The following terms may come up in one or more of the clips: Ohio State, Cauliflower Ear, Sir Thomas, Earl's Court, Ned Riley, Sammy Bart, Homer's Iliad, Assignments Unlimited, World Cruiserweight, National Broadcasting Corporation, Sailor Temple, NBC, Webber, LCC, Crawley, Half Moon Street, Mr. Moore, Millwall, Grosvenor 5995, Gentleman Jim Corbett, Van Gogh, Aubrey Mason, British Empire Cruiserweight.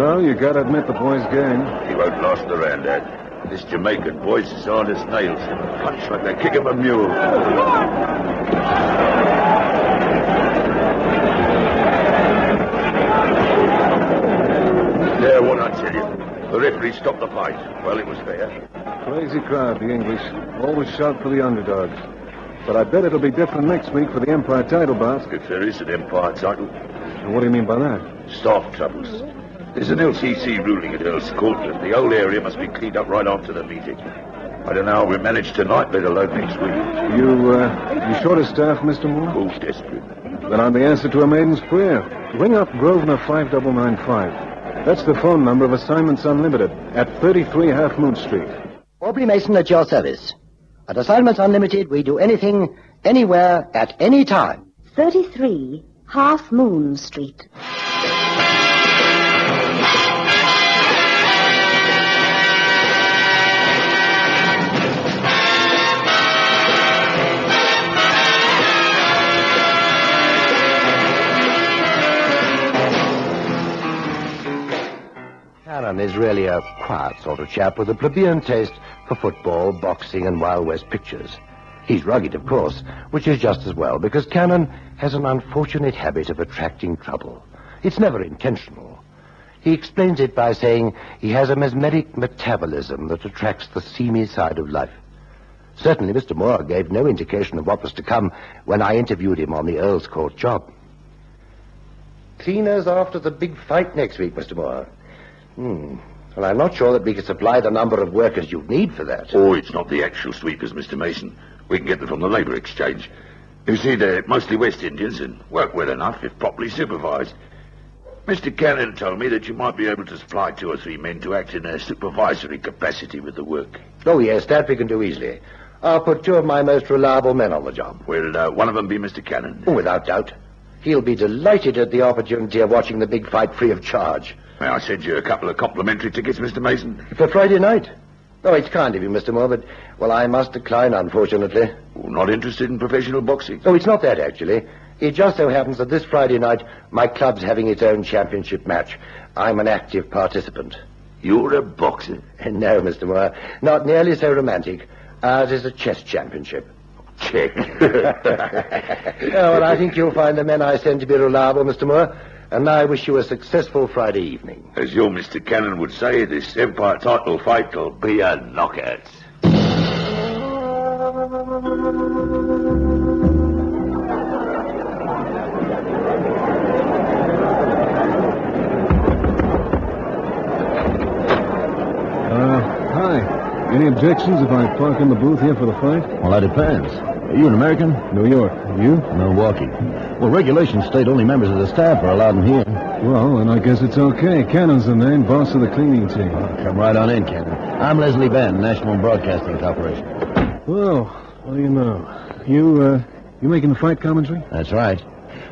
Well, you got to admit the boy's game. He won't last the round, Dad. This Jamaican boy's as hard as nails. Punch like the kick of a mule. There, what I tell you. The referee stopped the fight. Well, it was fair. Crazy crowd, the English. Always shout for the underdogs. But I bet it'll be different next week for the Empire title, Bart. If there is an Empire title. What do you mean by that? Staff troubles. There's an LCC ruling at Earl's Court, and the whole area must be cleaned up right after the meeting. I don't know how we manage tonight, let alone next week. You short of staff, Mr. Moore? Fool's desperate. Then I'm the answer to a maiden's prayer. Ring up Grosvenor 5995. That's the phone number of Assignments Unlimited at 33 Half Moon Street. Aubrey Mason at your service. At Assignments Unlimited, we do anything, anywhere, at any time. 33 Half Moon Street. Karen is really a quiet sort of chap with a plebeian taste for football, boxing, and Wild West pictures. He's rugged, of course, which is just as well, because Cannon has an unfortunate habit of attracting trouble. It's never intentional. He explains it by saying he has a mesmeric metabolism that attracts the seamy side of life. Certainly, Mr. Moore gave no indication of what was to come when I interviewed him on the Earl's Court job. Cleaners after the big fight next week, Mr. Moore. Well, I'm not sure that we can supply the number of workers you need for that. Oh, it's not the actual sweepers, Mr. Mason. We can get them from the Labour Exchange. You see, they're mostly West Indians and work well enough if properly supervised. Mr. Cannon told me that you might be able to supply 2 or 3 men to act in a supervisory capacity with the work. Oh, yes, that we can do easily. I'll put 2 of my most reliable men on the job. Will one of them be Mr. Cannon? Oh, without doubt. He'll be delighted at the opportunity of watching the big fight free of charge. May I send you a couple of complimentary tickets, Mr. Mason? For Friday night? Oh, it's kind of you, Mr. Moore, but, well, I must decline, unfortunately. Well, not interested in professional boxing? Oh, it's not that, actually. It just so happens that this Friday night, my club's having its own championship match. I'm an active participant. You're a boxer? No, Mr. Moore, not nearly so romantic. Ours is a chess championship. Check. Well, I think you'll find the men I send to be reliable, Mr. Moore. And I wish you a successful Friday evening. As your Mr. Cannon would say, this Empire title fight will be a knockout. Hi. Any objections if I park in the booth here for the fight? Well, that depends. Are you an American? New York. You? Milwaukee. Well, regulations state only members of the staff are allowed in here. Well, then I guess it's okay. Cannon's the name, boss of the cleaning team. Well, come right on in, Cannon. I'm Leslie Benn, National Broadcasting Corporation. Well, what do you know? You making the fight commentary? That's right.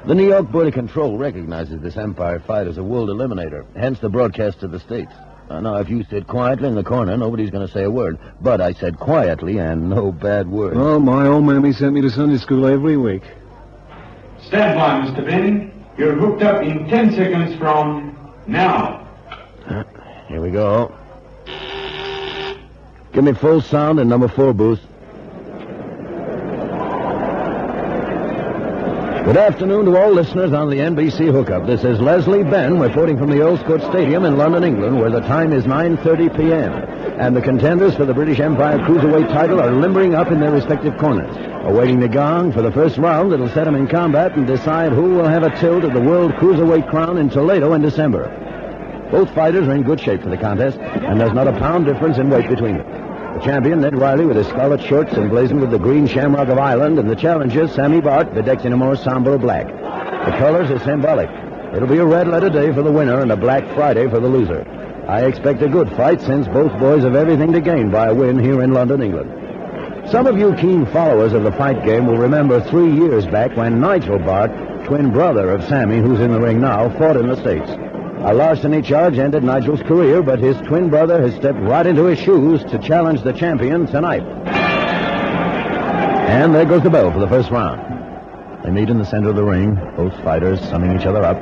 The New York Board of Control recognizes this Empire fight as a world eliminator, hence the broadcast to the States. Now, if you sit quietly in the corner, nobody's going to say a word. But I said quietly and no bad words. Oh, my old mammy sent me to Sunday school every week. Stand by, Mr. Benning. You're hooked up in 10 seconds from now. Here we go. Give me full sound in number 4 booth. Good afternoon to all listeners on the NBC hookup. This is Leslie Benn reporting from the Earls Court Stadium in London, England, where the time is 9:30 p.m. And the contenders for the British Empire Cruiserweight title are limbering up in their respective corners, awaiting the gong for the first round that'll set them in combat and decide who will have a tilt at the World Cruiserweight crown in Toledo in December. Both fighters are in good shape for the contest, and there's not a pound difference in weight between them. The champion, Ned Riley, with his scarlet shorts emblazoned with the green shamrock of Ireland, and the challenger, Sammy Bart, bedecked in a more somber black. The colors are symbolic. It'll be a red-letter day for the winner and a black Friday for the loser. I expect a good fight since both boys have everything to gain by a win here in London, England. Some of you keen followers of the fight game will remember 3 years back when Nigel Bart, twin brother of Sammy, who's in the ring now, fought in the States. A larceny charge ended Nigel's career, but his twin brother has stepped right into his shoes to challenge the champion tonight. And there goes the bell for the first round. They meet in the center of the ring, both fighters summing each other up.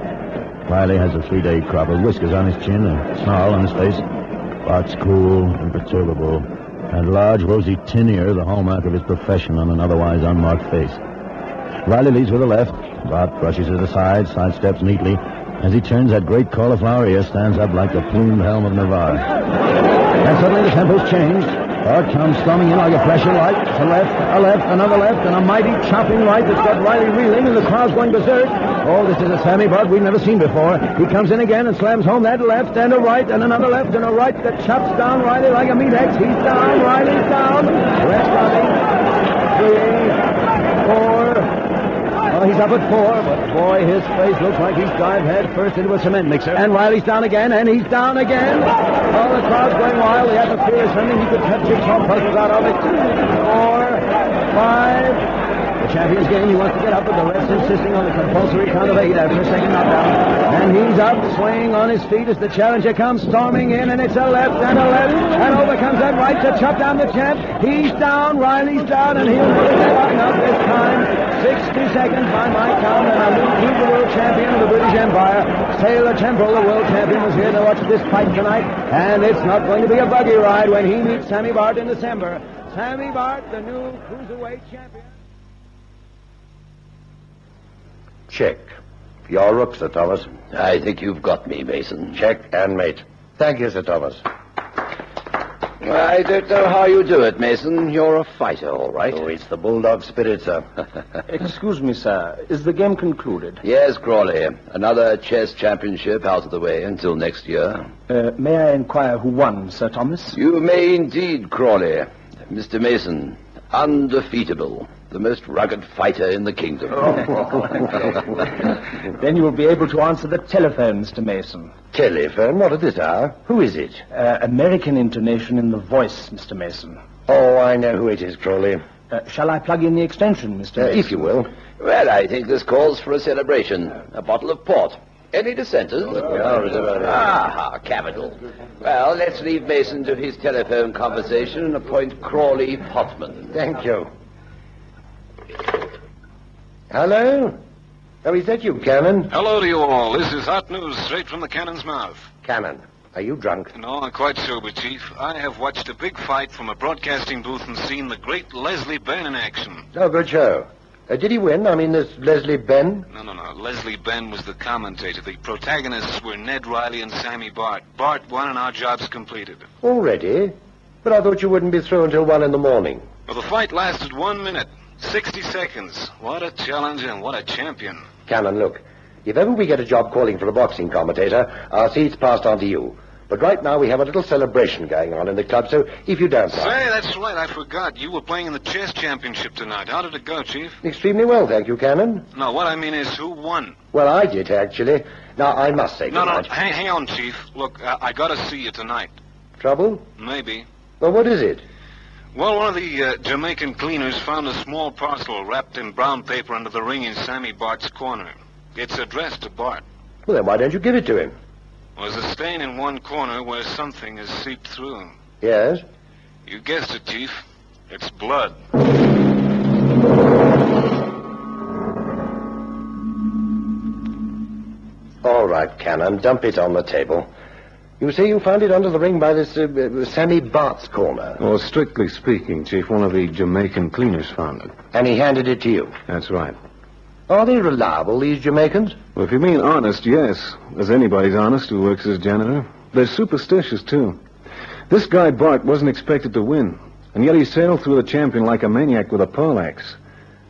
Riley has a three-day crop of whiskers on his chin, a snarl on his face. Bart's cool, imperturbable, and large, rosy tin ear, the hallmark of his profession on an otherwise unmarked face. Riley leads with a left. Bart brushes it aside, sidesteps neatly. As he turns, that great cauliflower ear stands up like the plumed helm of Navarre. And suddenly the tempo's changed. Bart comes storming in like a flash of light. A left, another left, and a mighty chopping right that's got Riley reeling and the crowd's going berserk. Oh, this is a Sammy Bart we've never seen before. He comes in again and slams home that left and a right and another left and a right that chops down Riley like a meat axe. He's down, Riley's down. Rest running. 3, 4... Oh, he's up at 4, but boy, his face looks like he's dived head first into a cement mixer. And Riley's down again, and he's down again. Oh, the crowd's going wild. The atmosphere is something he could cut jigsaw puzzles out of it. 4, 5... The champion's game, he wants to get up, but the ref's insisting on the compulsory count of 8 after a second knockdown. And he's up, swaying on his feet as the challenger comes storming in, and it's a left, and over comes that right to chop down the champ. He's down, Riley's down, and he'll put it up this time. 60 seconds by my count, and a new Cooper world champion of the British Empire. Sailor Temple, the world champion, was here to watch this fight tonight, and it's not going to be a buggy ride when he meets Sammy Bart in December. Sammy Bart, the new cruiserweight champion. Check. Your rook, Sir Thomas. I think you've got me, Mason. Check and mate. Thank you, Sir Thomas. I don't know how you do it, Mason. You're a fighter, all right. Oh, it's the bulldog spirit, sir. Excuse me, sir. Is the game concluded? Yes, Crawley. Another chess championship out of the way until next year. May I inquire who won, Sir Thomas? You may indeed, Crawley. Mr. Mason, undefeatable. The most rugged fighter in the kingdom. Then you will be able to answer the telephone, Mr. Mason. Telephone? What at this hour? Who is it? American intonation in the voice, Mr. Mason. Oh, I know who it is, Crawley. Shall I plug in the extension, Mr. Mason? If you will. Well, I think this calls for a celebration. A bottle of port. Any dissenters? Ah, capital. Well, let's leave Mason to his telephone conversation and appoint Crawley potman. Thank you. Hello? Oh, is that you, Cannon? Hello to you all. This is hot news straight from the cannon's mouth. Cannon, are you drunk? No, I'm quite sober, Chief. I have watched a big fight from a broadcasting booth and seen the great Leslie Benn in action. Oh, good show. Did he win? I mean, this Leslie Benn? No. Leslie Benn was the commentator. The protagonists were Ned Riley and Sammy Bart. Bart won and our job's completed. Already? But I thought you wouldn't be through until 1 in the morning. Well, the fight lasted 1 minute. 60 seconds. What a challenge and what a champion. Cannon, look. If ever we get a job calling for a boxing commentator, our seat's passed on to you. But right now we have a little celebration going on in the club, so if you don't... Say, that's right. I forgot. You were playing in the chess championship tonight. How did it go, Chief? Extremely well, thank you, Cannon. No, what I mean is who won? Well, I did, actually. Now, I must say... No, hang on, Chief. Look, I gotta see you tonight. Trouble? Maybe. Well, what is it? Well, one of the Jamaican cleaners found a small parcel wrapped in brown paper under the ring in Sammy Bart's corner. It's addressed to Bart. Well, then why don't you give it to him? Well, there's a stain in one corner where something has seeped through. Yes? You guessed it, Chief. It's blood. All right, Cannon, dump it on the table. You say you found it under the ring by this Sammy Bart's corner? Well, strictly speaking, Chief, one of the Jamaican cleaners found it. And he handed it to you? That's right. Are they reliable, these Jamaicans? Well, if you mean honest, yes. As anybody's honest who works as janitor. They're superstitious, too. This guy Bart wasn't expected to win, and yet he sailed through the champion like a maniac with a pole axe.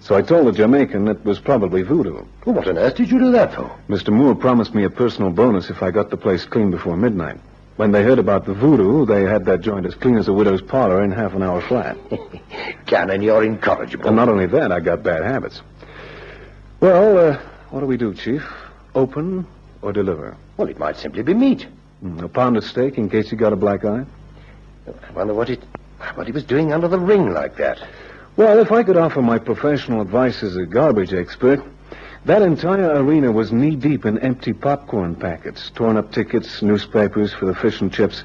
So I told the Jamaican it was probably voodoo. Well, what on earth did you do that for? Mr. Moore promised me a personal bonus if I got the place clean before midnight. When they heard about the voodoo, they had that joint as clean as a widow's parlor in half an hour flat. Cannon, you're incorrigible. And not only that, I got bad habits. Well, what do we do, Chief? Open or deliver? Well, it might simply be meat. A pound of steak in case you got a black eye. I wonder what he was doing under the ring like that. Well, if I could offer my professional advice as a garbage expert, that entire arena was knee-deep in empty popcorn packets, torn-up tickets, newspapers for the fish and chips,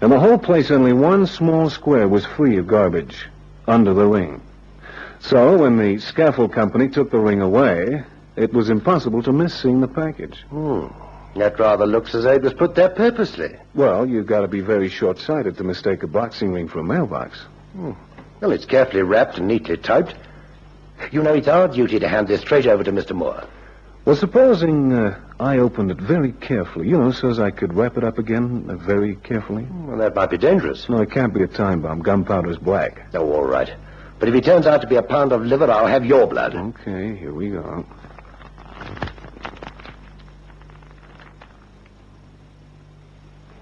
and the whole place, only one small square, was free of garbage, under the ring. So when the scaffold company took the ring away, it was impossible to miss seeing the package. Oh. That rather looks as though it was put there purposely. Well, you've got to be very short-sighted to mistake a boxing ring for a mailbox. Hmm. Well, it's carefully wrapped and neatly typed. You know, it's our duty to hand this straight over to Mr. Moore. Well, supposing I opened it very carefully, you know, so as I could wrap it up again very carefully. Well, that might be dangerous. No, it can't be a time bomb. Gunpowder's black. Oh, all right. But if he turns out to be a pound of liver, I'll have your blood. Okay, here we go.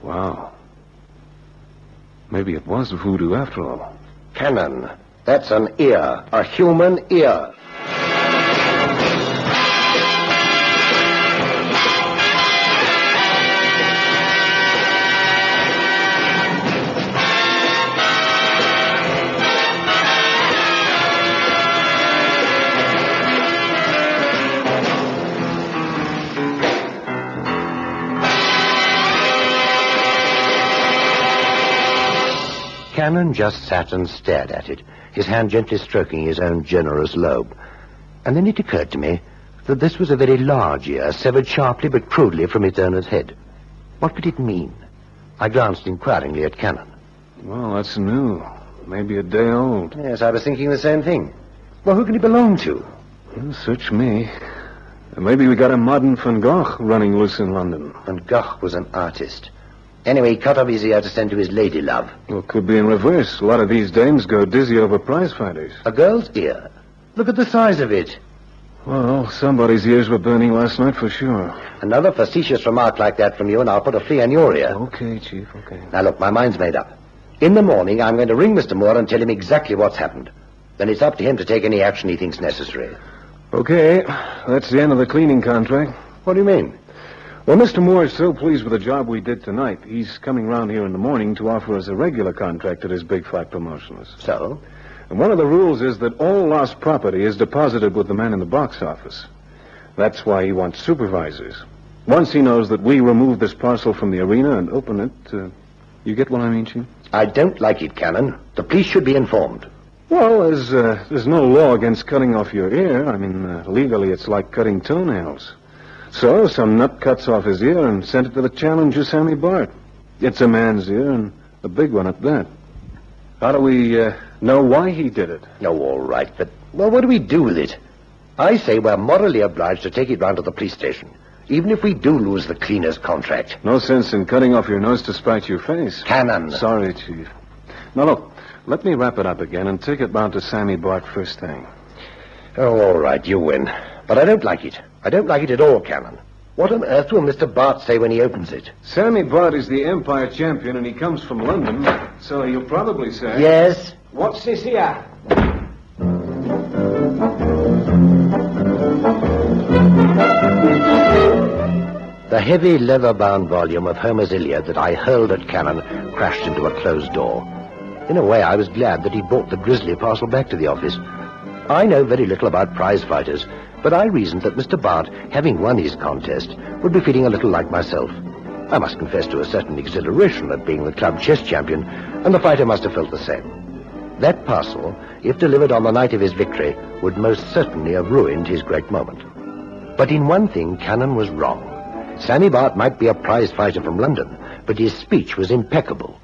Wow. Maybe it was the voodoo after all. Cannon. That's an ear. A human ear. Cannon just sat and stared at it, his hand gently stroking his own generous lobe. And then it occurred to me that this was a very large ear, severed sharply but crudely from its owner's head. What could it mean? I glanced inquiringly at Cannon. Well, that's new. Maybe a day old. Yes, I was thinking the same thing. Well, who can it belong to? Well, search me. Maybe we got a modern Van Gogh running loose in London. Van Gogh was an artist. Anyway, he cut off his ear to send to his lady love. Well, could be in reverse. A lot of these dames go dizzy over prize fighters. A girl's ear? Look at the size of it. Well, somebody's ears were burning last night for sure. Another facetious remark like that from you, and I'll put a flea in your ear. Okay, Chief, okay. Now, look, my mind's made up. In the morning, I'm going to ring Mr. Moore and tell him exactly what's happened. Then it's up to him to take any action he thinks necessary. Okay, that's the end of the cleaning contract. What do you mean? Well, Mr. Moore is so pleased with the job we did tonight, he's coming round here in the morning to offer us a regular contract at his big flat promotionist. So? And one of the rules is that all lost property is deposited with the man in the box office. That's why he wants supervisors. Once he knows that we remove this parcel from the arena and open it, you get what I mean, Chief? I don't like it, Cannon. The police should be informed. Well, there's no law against cutting off your ear. I mean, legally it's like cutting toenails. So, some nut cuts off his ear and sent it to the challenger, Sammy Bart. It's a man's ear, and a big one at that. How do we know why he did it? No, all right, but, well, what do we do with it? I say we're morally obliged to take it round to the police station, even if we do lose the cleaner's contract. No sense in cutting off your nose to spite your face. Cannon. Sorry, Chief. Now, look, let me wrap it up again and take it round to Sammy Bart first thing. Oh, all right, you win. But I don't like it. I don't like it at all, Cannon. What on earth will Mr. Bart say when he opens it? Sammy Bart is the Empire champion, and he comes from London, so he'll probably say... Yes? What's this here? The heavy, leather-bound volume of Homer's Iliad that I hurled at Cannon crashed into a closed door. In a way, I was glad that he brought the grisly parcel back to the office. I know very little about prize fighters, but I reasoned that Mr. Bart, having won his contest, would be feeling a little like myself. I must confess to a certain exhilaration at being the club chess champion, and the fighter must have felt the same. That parcel, if delivered on the night of his victory, would most certainly have ruined his great moment. But in one thing, Cannon was wrong. Sammy Bart might be a prize fighter from London, but his speech was impeccable.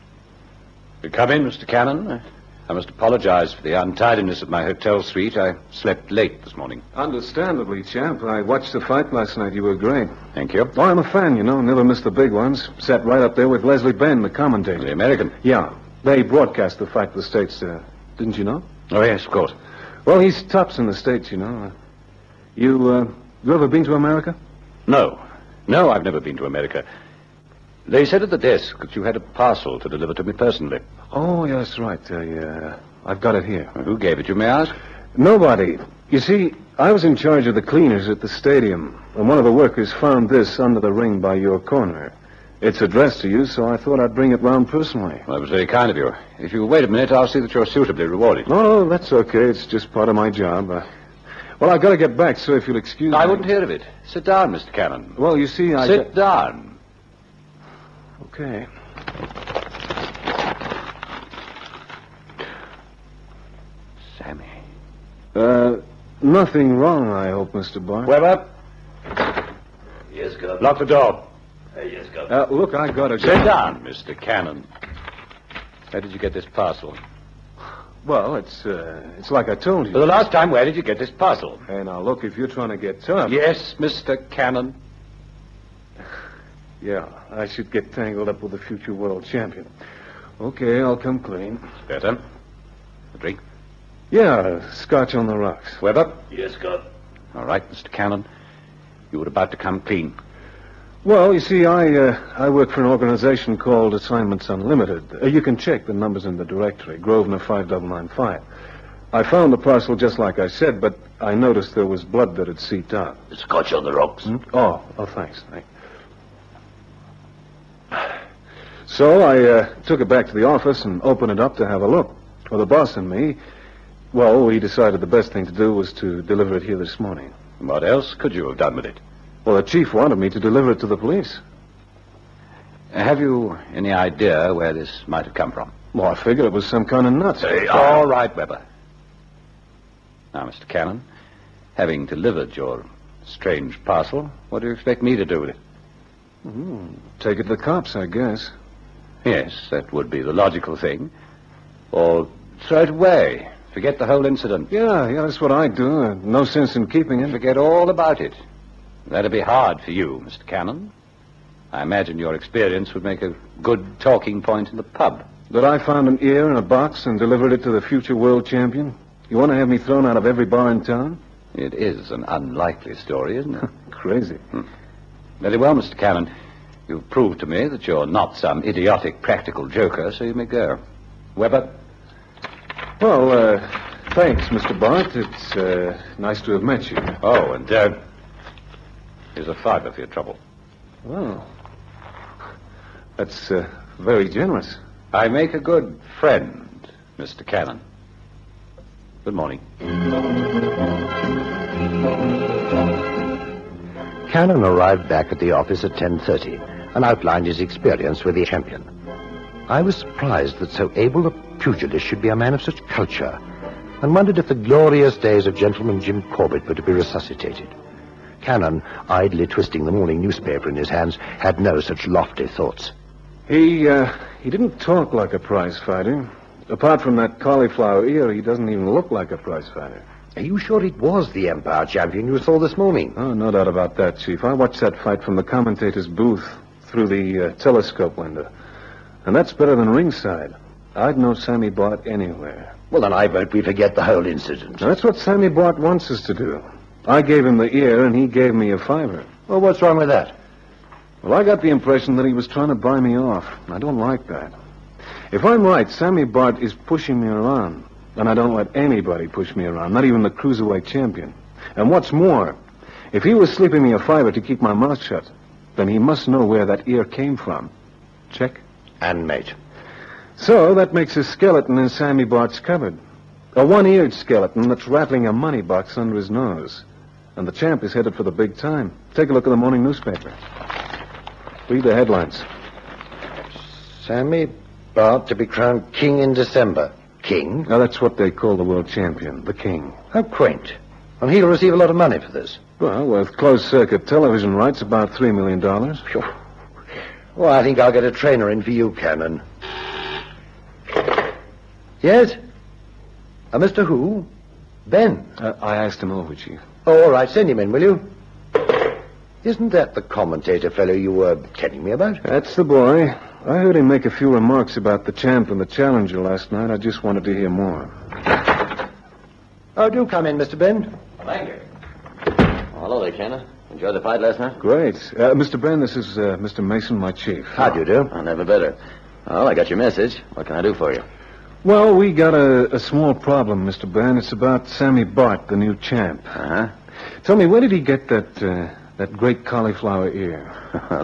Come in, Mr. Cannon. I must apologize for the untidiness of my hotel suite. I slept late this morning. Understandably, champ. I watched the fight last night. You were great. Thank you. Oh, I'm a fan, you know. Never missed the big ones. Sat right up there with Leslie Benn, the commentator. The American? Yeah. They broadcast the fight to the States. Didn't you know? Oh, yes, of course. Well, he's tops in the States, you know. You ever been to America? No. No, I've never been to America. They said at the desk that you had a parcel to deliver to me personally. Oh, yes, right. I've got it here. Well, who gave it you, may I ask? Nobody. You see, I was in charge of the cleaners at the stadium, and one of the workers found this under the ring by your corner. It's addressed to you, so I thought I'd bring it round personally. Well, that was very kind of you. If you'll wait a minute, I'll see that you're suitably rewarded. No, that's okay. It's just part of my job. Well, I've got to get back, so if you'll excuse me. I wouldn't hear of it. Sit down, Mr. Cannon. Well, you see, I... Sit down. Okay. Sammy. Nothing wrong, I hope, Mr. Bart. Webber. Yes, Governor. Lock the door. Hey, yes, Governor. Look, I got a... Sit down, Mr. Cannon. Where did you get this parcel? Well, it's like I told you. For the last time, where did you get this parcel? Hey, now, look, if you're trying to get tough... Yes, Mr. Cannon. Yeah, I should get tangled up with the future world champion. Okay, I'll come clean. Better. A drink? Yeah, scotch on the rocks. Webber? Yes, Governor. All right, Mr. Cannon. You were about to come clean. Well, you see, I work for an organization called Assignments Unlimited. You can check the numbers in the directory, Grosvenor 5995. I found the parcel just like I said, but I noticed there was blood that had seeped out. Scotch on the rocks. Hmm? Oh, thanks. So I took it back to the office and opened it up to have a look. Well, the boss and me, well, we decided the best thing to do was to deliver it here this morning. What else could you have done with it? Well, the chief wanted me to deliver it to the police. Have you any idea where this might have come from? Well, I figured it was some kind of nuts. Hey, all right, Webber. Now, Mr. Cannon, having delivered your strange parcel, what do you expect me to do with it? Take it to the cops, I guess. Yes, that would be the logical thing. Or throw it away. Forget the whole incident. Yeah, that's what I do. No sense in keeping it. Forget all about it. That'd be hard for you, Mr. Cannon. I imagine your experience would make a good talking point in the pub. That I found an ear in a box and delivered it to the future world champion? You want to have me thrown out of every bar in town? It is an unlikely story, isn't it? Crazy. Very well, Mr. Cannon. You've proved to me that you're not some idiotic practical joker, so you may go. Webber? Well, thanks, Mr. Bart. It's nice to have met you. Oh, and here's a fiver for your trouble. Well, that's very generous. I make a good friend, Mr. Cannon. Good morning. Cannon arrived back at the office at 10:30 and outlined his experience with the champion. I was surprised that so able a pugilist should be a man of such culture, and wondered if the glorious days of Gentleman Jim Corbett were to be resuscitated. Cannon, idly twisting the morning newspaper in his hands, had no such lofty thoughts. He didn't talk like a prize fighter. Apart from that cauliflower ear, he doesn't even look like a prize fighter. Are you sure it was the Empire champion you saw this morning? Oh, no doubt about that, Chief. I watched that fight from the commentator's booth through the telescope window. And that's better than ringside. I'd know Sammy Bart anywhere. Well, then I vote we forget the whole incident. Now, that's what Sammy Bart wants us to do. I gave him the ear, and he gave me a fiver. Well, what's wrong with that? Well, I got the impression that he was trying to buy me off. I don't like that. If I'm right, Sammy Bart is pushing me around. And I don't let anybody push me around, not even the cruiserweight champion. And what's more, if he was slipping me a fiver to keep my mouth shut, then he must know where that ear came from. Check? And mate. So that makes a skeleton in Sammy Bart's cupboard. A one-eared skeleton that's rattling a money box under his nose. And the champ is headed for the big time. Take a look at the morning newspaper. Read the headlines. Sammy Bart to be crowned king in December. King? Now, that's what they call the world champion, the king. How quaint. And he'll receive a lot of money for this. Well, with closed-circuit television rights, about $3 million. Phew. Well, I think I'll get a trainer in for you, Cannon. Yes? Mr. Who? Ben. I asked him over, Chief. Oh, all right. Send him in, will you? Isn't that the commentator fellow you were telling me about? That's the boy. I heard him make a few remarks about the champ and the challenger last night. I just wanted to hear more. Oh, do come in, Mr. Benn. Thank you. Oh, hello there, Cannon. Enjoyed the fight last night? Great. Mr. Benn, this is Mr. Mason, my chief. How do you do? Oh, never better. Well, I got your message. What can I do for you? Well, we got a small problem, Mr. Benn. It's about Sammy Bart, the new champ. Uh-huh. Tell me, where did he get that great cauliflower ear?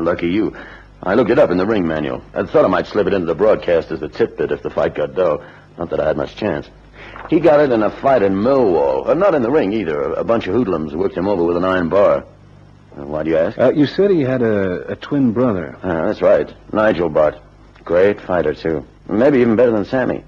Lucky you. I looked it up in the ring manual. I thought I might slip it into the broadcast as a tidbit if the fight got dull. Not that I had much chance. He got it in a fight in Millwall. Not in the ring, either. A bunch of hoodlums worked him over with an iron bar. Why do you ask? You said he had a twin brother. That's right. Nigel Bart. Great fighter, too. Maybe even better than Sammy.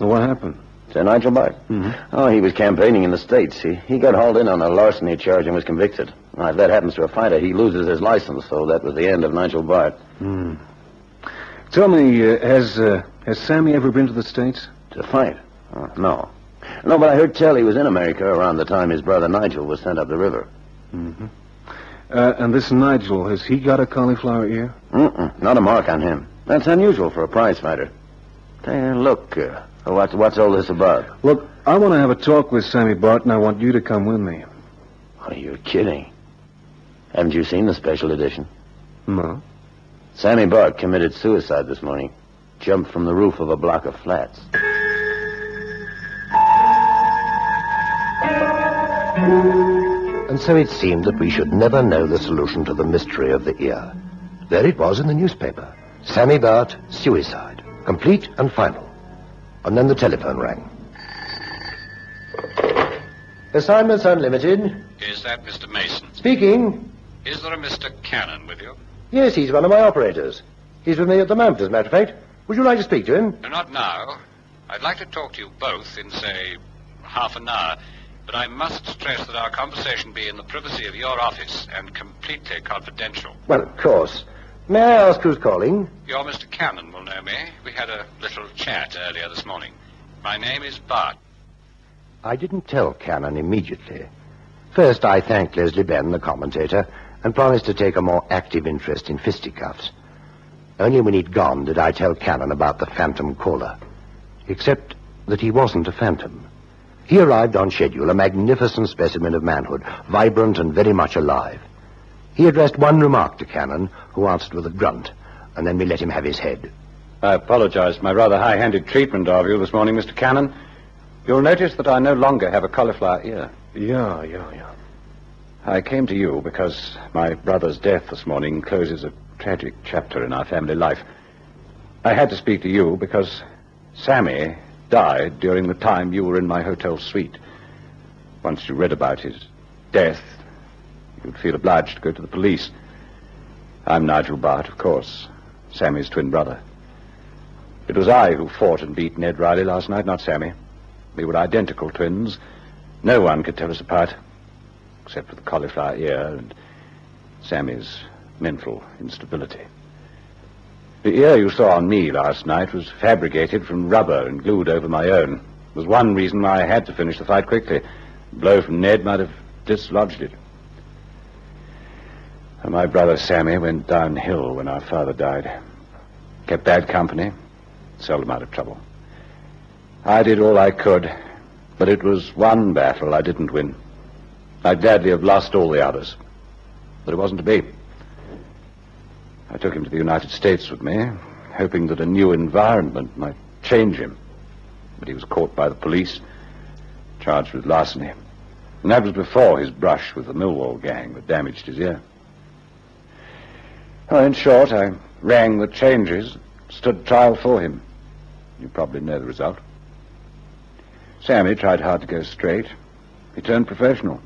Well, what happened? Sir Nigel Bart. Mm-hmm. Oh, he was campaigning in the States. He got hauled in on a larceny charge and was convicted. Now, if that happens to a fighter, he loses his license, so that was the end of Nigel Bart. Hmm. Tell me, has Sammy ever been to the States? To fight? No. No, but I heard tell he was in America around the time his brother Nigel was sent up the river. Mm-hmm. And this Nigel, has he got a cauliflower ear? Mm-mm. Not a mark on him. That's unusual for a prize fighter. Look, what's all this about? Look, I want to have a talk with Sammy Bart, and I want you to come with me. Oh, you're kidding. Haven't you seen the special edition? No. Sammy Bart committed suicide this morning. Jumped from the roof of a block of flats. And so it seemed that we should never know the solution to the mystery of the ear. There it was in the newspaper. Sammy Bart, suicide. Complete and final. And then the telephone rang. Assignments Unlimited. Is that Mr. Mason? Speaking. Is there a Mr. Cannon with you? Yes, he's one of my operators. He's with me at the moment, as a matter of fact. Would you like to speak to him? No, not now. I'd like to talk to you both in, say, half an hour. But I must stress that our conversation be in the privacy of your office and completely confidential. Well, of course. May I ask who's calling? Your Mr. Cannon will know me. We had a little chat earlier this morning. My name is Bart. I didn't tell Cannon immediately. First, I thanked Leslie Benn, the commentator, and promised to take a more active interest in fisticuffs. Only when he'd gone did I tell Cannon about the phantom caller. Except that he wasn't a phantom. He arrived on schedule, a magnificent specimen of manhood, vibrant and very much alive. He addressed one remark to Cannon, who answered with a grunt, and then we let him have his head. I apologize for my rather high-handed treatment of you this morning, Mr. Cannon. You'll notice that I no longer have a cauliflower ear. Yeah. I came to you because my brother's death this morning closes a tragic chapter in our family life. I had to speak to you because Sammy died during the time you were in my hotel suite. Once you read about his death, you'd feel obliged to go to the police. I'm Nigel Bart, of course, Sammy's twin brother. It was I who fought and beat Ned Riley last night, not Sammy. We were identical twins. No one could tell us apart, except for the cauliflower ear and Sammy's mental instability. The ear you saw on me last night was fabricated from rubber and glued over my own. It was one reason why I had to finish the fight quickly. A blow from Ned might have dislodged it. And my brother Sammy went downhill when our father died. Kept bad company, seldom out of trouble. I did all I could, but it was one battle I didn't win. I'd gladly have lost all the others, but it wasn't to be. I took him to the United States with me, hoping that a new environment might change him. But he was caught by the police, charged with larceny. And that was before his brush with the Millwall gang that damaged his ear. Oh, in short, I rang the changes, stood trial for him. You probably know the result. Sammy tried hard to go straight. He turned professional.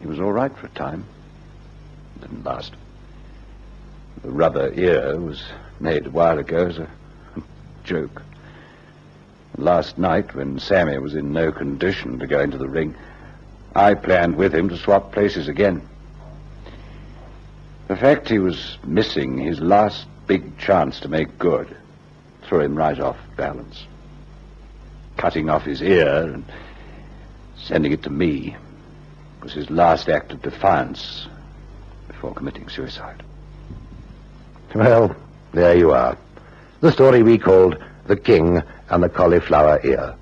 He was all right for a time. It didn't last. The rubber ear was made a while ago as a joke. And last night, when Sammy was in no condition to go into the ring, I planned with him to swap places again. The fact he was missing his last big chance to make good threw him right off balance. Cutting off his ear and sending it to me was his last act of defiance before committing suicide. Well, there you are. The story we called The King and the Cauliflower Ear.